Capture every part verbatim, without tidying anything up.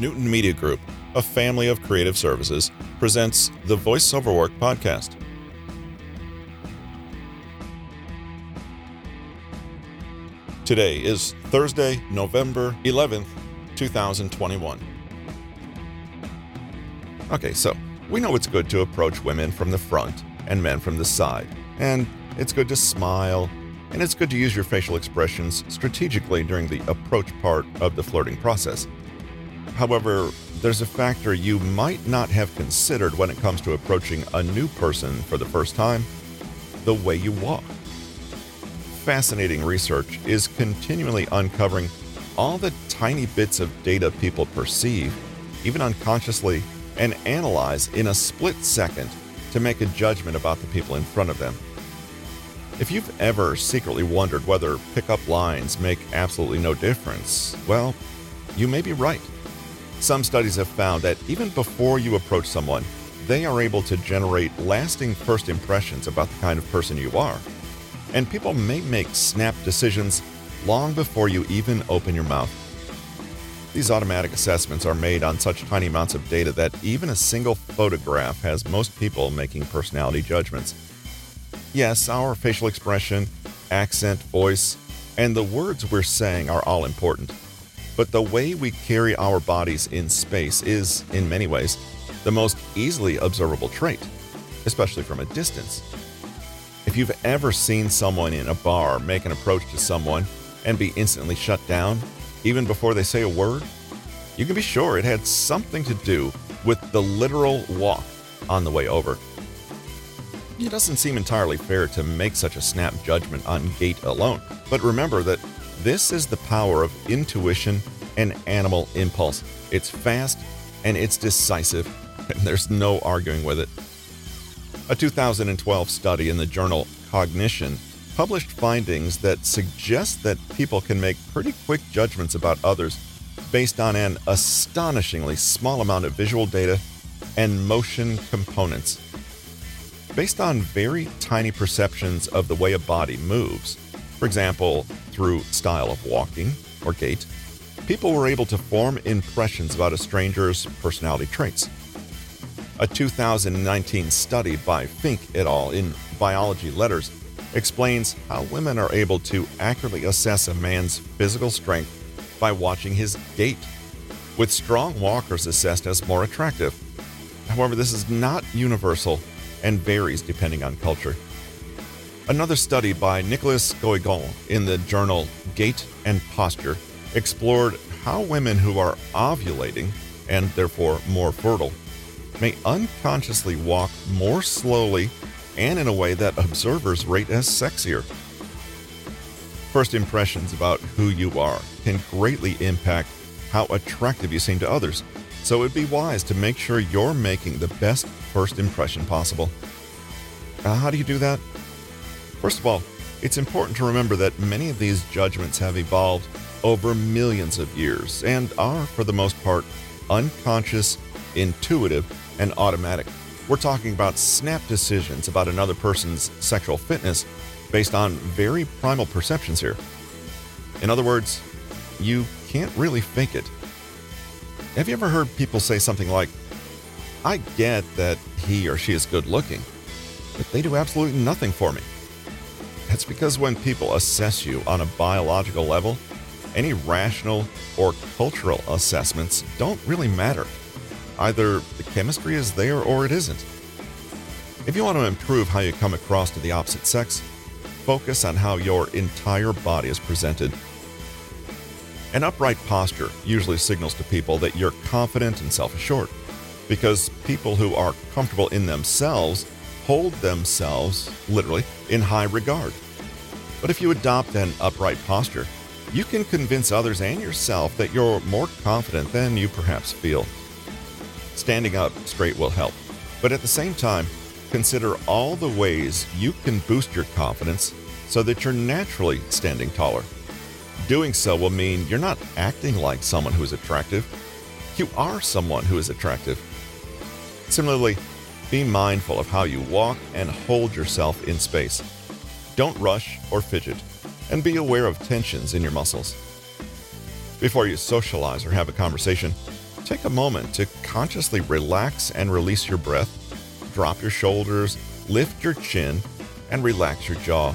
Newton Media Group, a family of creative services, presents the Voiceover Work podcast. Today is Thursday, November eleventh, two thousand twenty-one. Okay, so we know it's good to approach women from the front and men from the side, and it's good to smile, and it's good to use your facial expressions strategically during the approach part of the flirting process. However, there's a factor you might not have considered when it comes to approaching a new person for the first time: the way you walk. Fascinating research is continually uncovering all the tiny bits of data people perceive, even unconsciously, and analyze in a split second to make a judgment about the people in front of them. If you've ever secretly wondered whether pickup lines make absolutely no difference, well, you may be right. Some studies have found that even before you approach someone, they are able to generate lasting first impressions about the kind of person you are. And people may make snap decisions long before you even open your mouth. These automatic assessments are made on such tiny amounts of data that even a single photograph has most people making personality judgments. Yes, our facial expression, accent, voice, and the words we're saying are all important. But the way we carry our bodies in space is, in many ways, the most easily observable trait, especially from a distance. If you've ever seen someone in a bar make an approach to someone and be instantly shut down, even before they say a word, you can be sure it had something to do with the literal walk on the way over. It doesn't seem entirely fair to make such a snap judgment on gait alone, but remember that this is the power of intuition and animal impulse. It's fast and it's decisive, and there's no arguing with it. A two thousand twelve study in the journal Cognition published findings that suggest that people can make pretty quick judgments about others based on an astonishingly small amount of visual data and motion components. Based on very tiny perceptions of the way a body moves, for example, through style of walking or gait, people were able to form impressions about a stranger's personality traits. A two thousand nineteen study by Fink et al. In Biology Letters explains how women are able to accurately assess a man's physical strength by watching his gait, with strong walkers assessed as more attractive. However, this is not universal and varies depending on culture. Another study by Nicholas Goigon in the journal Gait and Posture explored how women who are ovulating, and therefore more fertile, may unconsciously walk more slowly and in a way that observers rate as sexier. First impressions about who you are can greatly impact how attractive you seem to others, so it'd be wise to make sure you're making the best first impression possible. Uh, how do you do that? First of all, it's important to remember that many of these judgments have evolved over millions of years and are, for the most part, unconscious, intuitive, and automatic. We're talking about snap decisions about another person's sexual fitness based on very primal perceptions here. In other words, you can't really fake it. Have you ever heard people say something like, "I get that he or she is good looking, but they do absolutely nothing for me"? That's because when people assess you on a biological level, any rational or cultural assessments don't really matter. Either the chemistry is there or it isn't. If you want to improve how you come across to the opposite sex, focus on how your entire body is presented. An upright posture usually signals to people that you're confident and self-assured, because people who are comfortable in themselves hold themselves, literally, in high regard. But if you adopt an upright posture, you can convince others and yourself that you're more confident than you perhaps feel. Standing up straight will help, but at the same time, consider all the ways you can boost your confidence so that you're naturally standing taller. Doing so will mean you're not acting like someone who is attractive. You are someone who is attractive. Similarly, be mindful of how you walk and hold yourself in space. Don't rush or fidget, and be aware of tensions in your muscles. Before you socialize or have a conversation, take a moment to consciously relax and release your breath, drop your shoulders, lift your chin, and relax your jaw.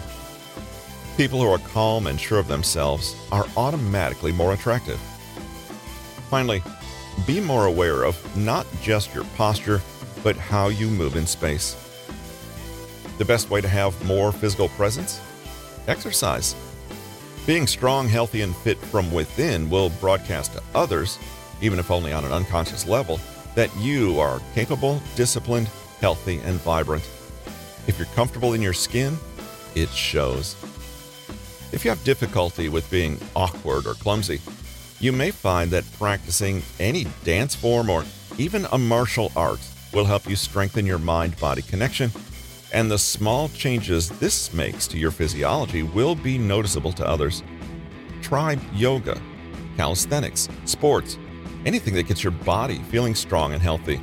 People who are calm and sure of themselves are automatically more attractive. Finally, be more aware of not just your posture, but how you move in space. The best way to have more physical presence? Exercise. Being strong, healthy, and fit from within will broadcast to others, even if only on an unconscious level, that you are capable, disciplined, healthy, and vibrant. If you're comfortable in your skin, it shows. If you have difficulty with being awkward or clumsy, you may find that practicing any dance form or even a martial art will help you strengthen your mind-body connection, and the small changes this makes to your physiology will be noticeable to others. Try yoga, calisthenics, sports, anything that gets your body feeling strong and healthy.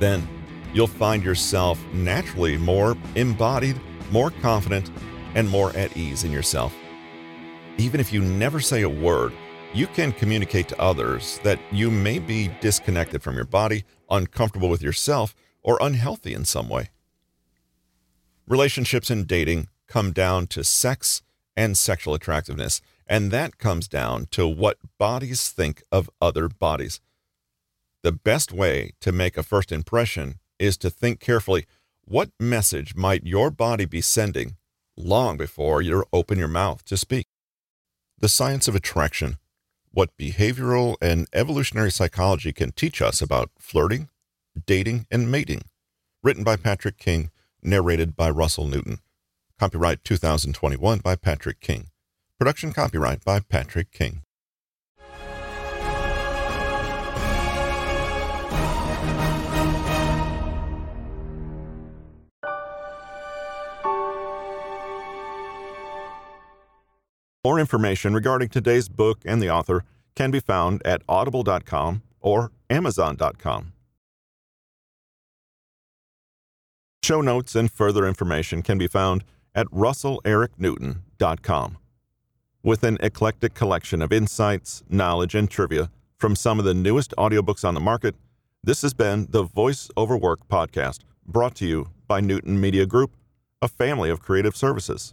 Then you'll find yourself naturally more embodied, more confident, and more at ease in yourself. Even if you never say a word, you can communicate to others that you may be disconnected from your body, uncomfortable with yourself, or unhealthy in some way. Relationships and dating come down to sex and sexual attractiveness, and that comes down to what bodies think of other bodies. The best way to make a first impression is to think carefully, what message might your body be sending long before you open your mouth to speak? The science of attraction. What behavioral and evolutionary psychology can teach us about flirting, dating, and mating. Written by Patrick King, narrated by Russell Newton. Copyright two thousand twenty-one by Patrick King. Production copyright by Patrick King. More information regarding today's book and the author can be found at audible dot com or amazon dot com. Show notes and further information can be found at russell eric newton dot com. With an eclectic collection of insights, knowledge, and trivia from some of the newest audiobooks on the market, this has been the Voiceover Work podcast, brought to you by Newton Media Group, a family of creative services.